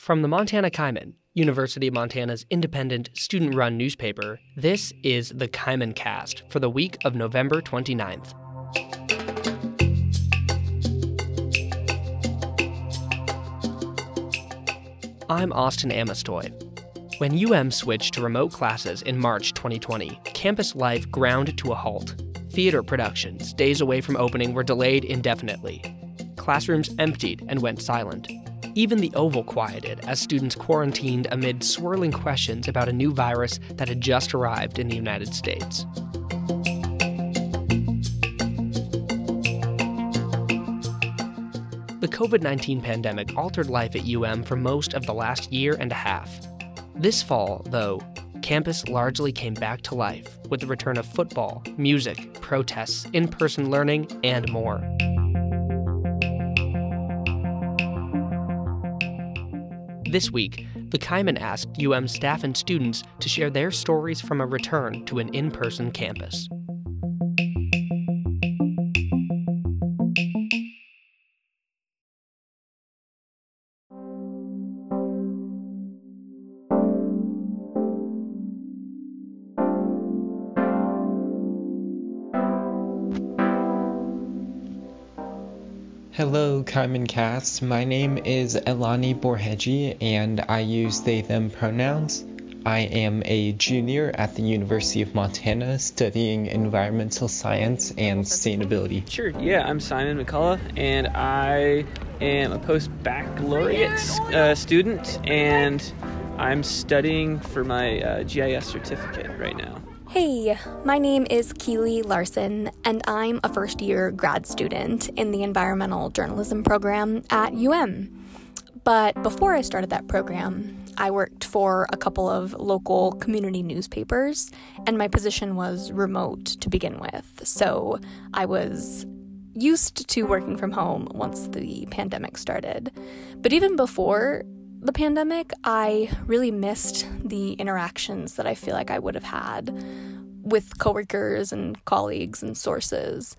From the Montana Kaimin, University of Montana's independent student-run newspaper, this is the Kaimin Cast for the week of November 29th. I'm Austin Amestoy. When UM switched to remote classes in March 2020, campus life ground to a halt. Theater productions, days away from opening, were delayed indefinitely. Classrooms emptied and went silent. Even the Oval quieted as students quarantined amid swirling questions about a new virus that had just arrived in the United States. The COVID-19 pandemic altered life at UM for most of the last year and a half. This fall, though, campus largely came back to life with the return of football, music, protests, in-person learning, and more. This week, the Kaimin asked UM staff and students to share their stories from a return to an in-person campus. Hello, Kaimin Cast. My name is Elani Borhegyi, and I use they/them pronouns. I am a junior at the University of Montana studying environmental science and sustainability. Sure, yeah, I'm Simon McCullough, and I am a post-baccalaureate student, and I'm studying for my GIS certificate right now. Hey, my name is Keely Larson, and I'm a first-year grad student in the environmental journalism program at UM. But before I started that program, I worked for a couple of local community newspapers, and my position was remote to begin with, so I was used to working from home once the pandemic started. But even before the pandemic, I really missed the interactions that I feel like I would have had with coworkers and colleagues and sources.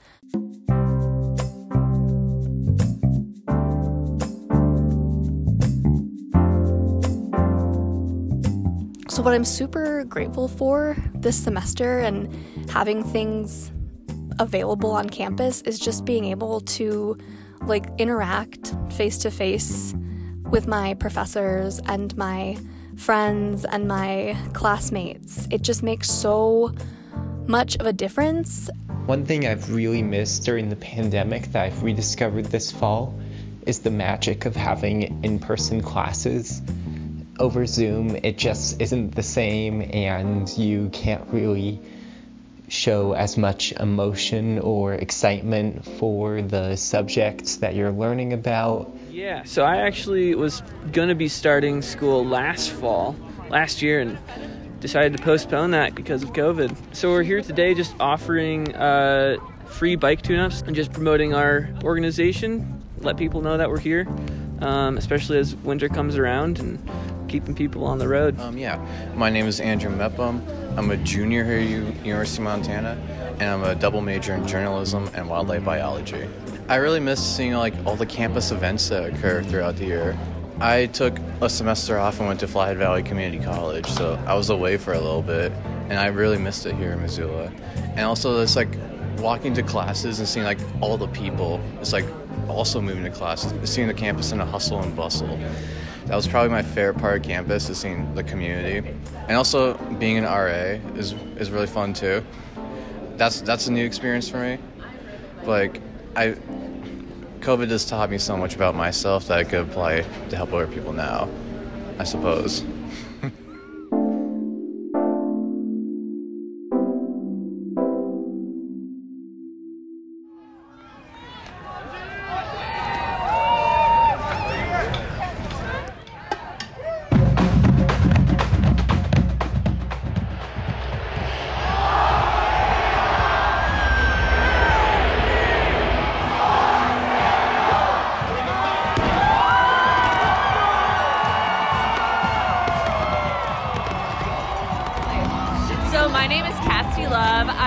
So what I'm super grateful for this semester and having things available on campus is just being able to interact face to face with my professors and my friends and my classmates. It just makes so much of a difference. One thing I've really missed during the pandemic that I've rediscovered this fall is the magic of having in-person classes. Over Zoom, it just isn't the same, and you can't really show as much emotion or excitement for the subjects that you're learning about. Yeah, so I actually was going to be starting school last year, and decided to postpone that because of COVID. So we're here today just offering free bike tune-ups and just promoting our organization, let people know that we're here, especially as winter comes around and keeping people on the road. My name is Andrew Mepham. I'm a junior here at University of Montana, and I'm a double major in journalism and wildlife biology. I really miss seeing all the campus events that occur throughout the year. I took a semester off and went to Flathead Valley Community College, so I was away for a little bit, and I really missed it here in Missoula. And also it's walking to classes and seeing all the people. It's also moving to classes, seeing the campus in a hustle and bustle. That was probably my favorite part of campus, is seeing the community. And also being an RA is really fun too. That's a new experience for me. COVID has taught me so much about myself that I could apply to help other people now, I suppose.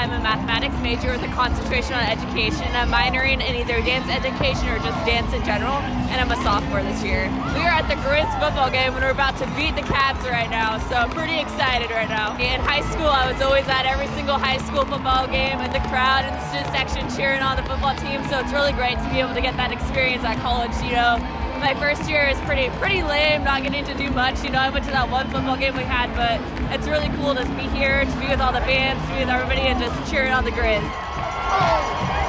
I'm a mathematics major with a concentration on education. I'm minoring in either dance education or just dance in general, and I'm a sophomore this year. We are at the greatest football game, and we're about to beat the Cavs right now, so I'm pretty excited right now. In high school, I was always at every single high school football game, and the crowd and the student section cheering on the football team, so it's really great to be able to get that experience at college, you know. My first year is pretty lame, not getting to do much. You know, I went to that one football game we had, but it's really cool to be here, to be with all the fans, to be with everybody, and just cheering on the Grizz.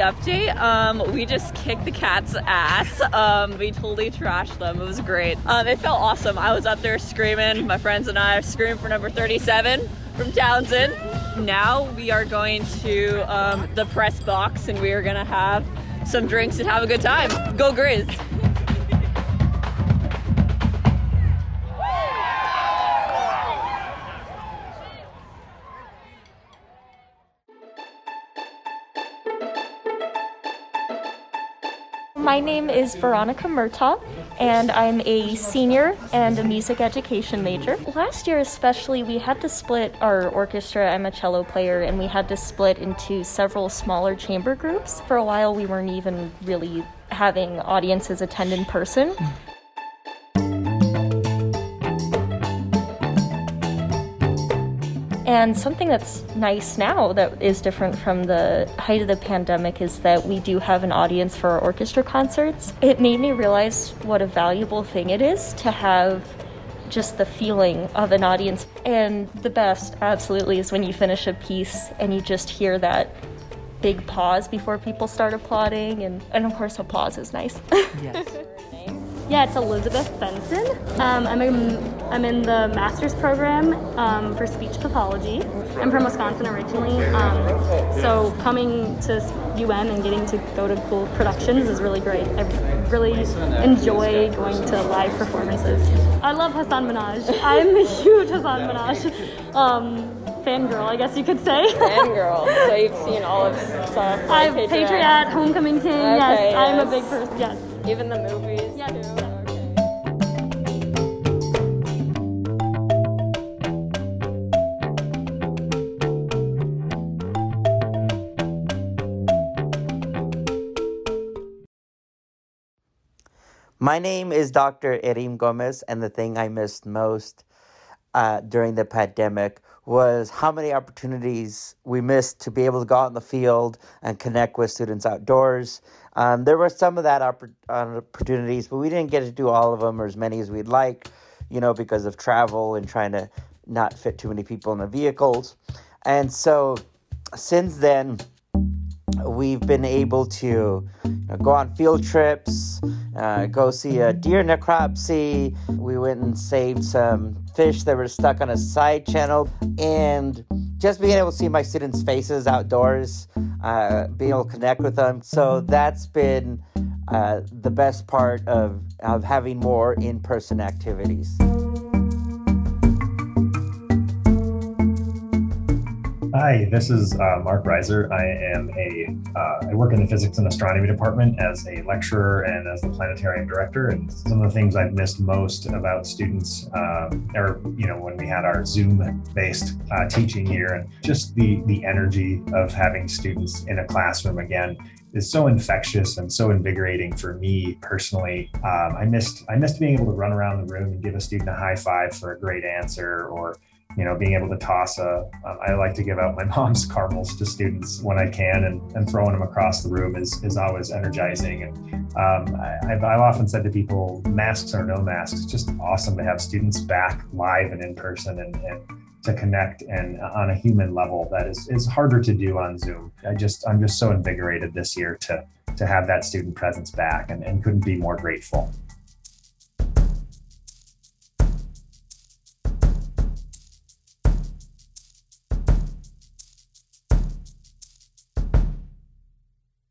Update, we just kicked the Cats' ass. We totally trashed them. It was great. It felt awesome. I was up there screaming. My friends and I screamed for number 37 from Townsend. Now we are going to the press box, and we are gonna have some drinks and have a good time. Go Grizz! My name is Veronica Murtaugh, and I'm a senior and a music education major. Last year especially, we had to split our orchestra. I'm a cello player, and we had to split into several smaller chamber groups. For a while, we weren't even really having audiences attend in person. And something that's nice now that is different from the height of the pandemic is that we do have an audience for our orchestra concerts. It made me realize what a valuable thing it is to have just the feeling of an audience. And the best, absolutely, is when you finish a piece and you just hear that big pause before people start applauding. And of course, applause is nice. Yes. Yeah, it's Elizabeth Benson. I'm in the master's program for speech pathology. I'm from Wisconsin originally, so coming to UM and getting to go to cool productions is really great. I really enjoy going to live performances. I love Hasan Minhaj. I'm a huge Hasan Minhaj fangirl, I guess you could say. Fangirl, so you've seen all of stuff. Like I've Patriot, Homecoming King, okay, yes, I'm a big person, yes. Even the movies. Yeah, too. My name is Dr. Erim Gomez, and the thing I missed most during the pandemic was how many opportunities we missed to be able to go out in the field and connect with students outdoors. There were some of that opportunities, but we didn't get to do all of them or as many as we'd like, you know, because of travel and trying to not fit too many people in the vehicles. And so since then, we've been able to go on field trips, go see a deer necropsy. We went and saved some fish that were stuck on a side channel. And just being able to see my students' faces outdoors, being able to connect with them. So that's been the best part of having more in-person activities. Hi, this is Mark Reiser. I work in the physics and astronomy department as a lecturer and as the planetarium director. And some of the things I've missed most about students, when we had our Zoom-based teaching here, and just the energy of having students in a classroom again is so infectious and so invigorating for me personally. I missed being able to run around the room and give a student a high five for a great answer, or being able to toss I like to give out my mom's caramels to students when I can, and throwing them across the room is always energizing. And I've often said to people, masks or no masks, it's just awesome to have students back live and in person and to connect and on a human level that is harder to do on Zoom. I'm just so invigorated this year to have that student presence back, and couldn't be more grateful.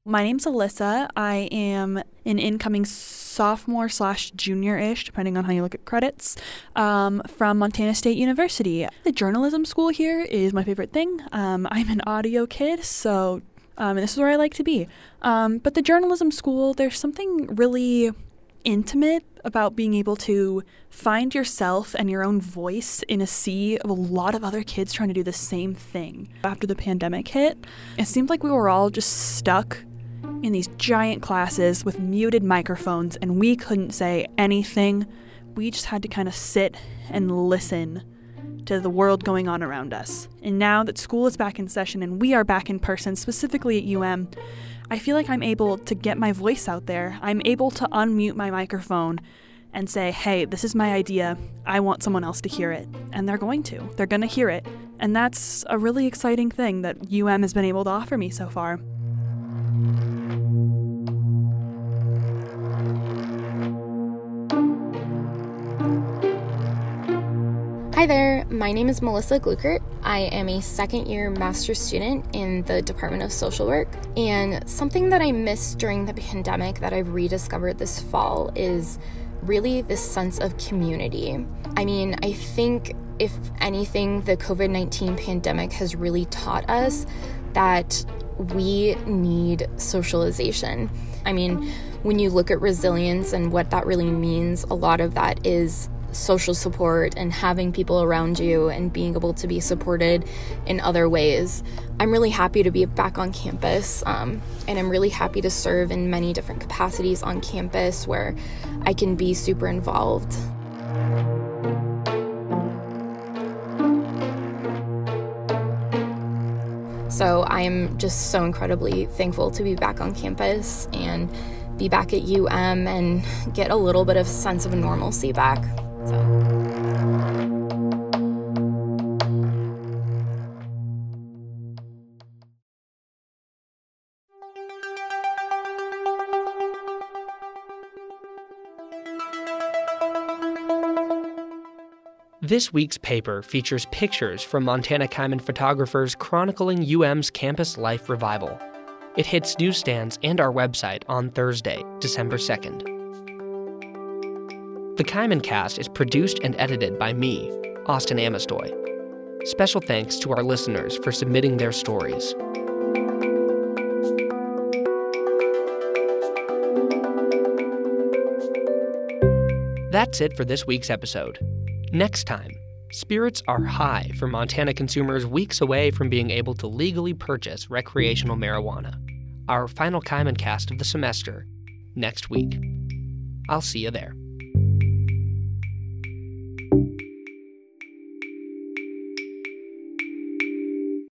My name's Alyssa. I am an incoming sophomore / junior-ish, depending on how you look at credits, from Montana State University. The journalism school here is my favorite thing. I'm an audio kid, so and this is where I like to be. But the journalism school, there's something really intimate about being able to find yourself and your own voice in a sea of a lot of other kids trying to do the same thing. After the pandemic hit, it seemed like we were all just stuck in these giant classes with muted microphones, and we couldn't say anything. We just had to kind of sit and listen to the world going on around us. And now that school is back in session and we are back in person, specifically at UM, I feel like I'm able to get my voice out there. I'm able to unmute my microphone and say, hey, this is my idea. I want someone else to hear it. And they're going to. They're going to hear it. And that's a really exciting thing that UM has been able to offer me so far. Hi there, my name is Melissa Gluckert. I am a second-year master's student in the Department of Social Work, and something that I missed during the pandemic that I've rediscovered this fall is really this sense of community. I mean, I think if anything, the COVID-19 pandemic has really taught us that we need socialization. I mean, when you look at resilience and what that really means, a lot of that is social support and having people around you and being able to be supported in other ways. I'm really happy to be back on campus, and I'm really happy to serve in many different capacities on campus where I can be super involved. So I am just so incredibly thankful to be back on campus and be back at UM and get a little bit of sense of normalcy back. This week's paper features pictures from Montana Kaimin photographers chronicling UM's campus life revival. It hits newsstands and our website on Thursday, December 2nd. The Kaimin Cast is produced and edited by me, Austin Amestoy. Special thanks to our listeners for submitting their stories. That's it for this week's episode. Next time, spirits are high for Montana consumers weeks away from being able to legally purchase recreational marijuana. Our final Kaimin Cast of the semester, next week. I'll see you there.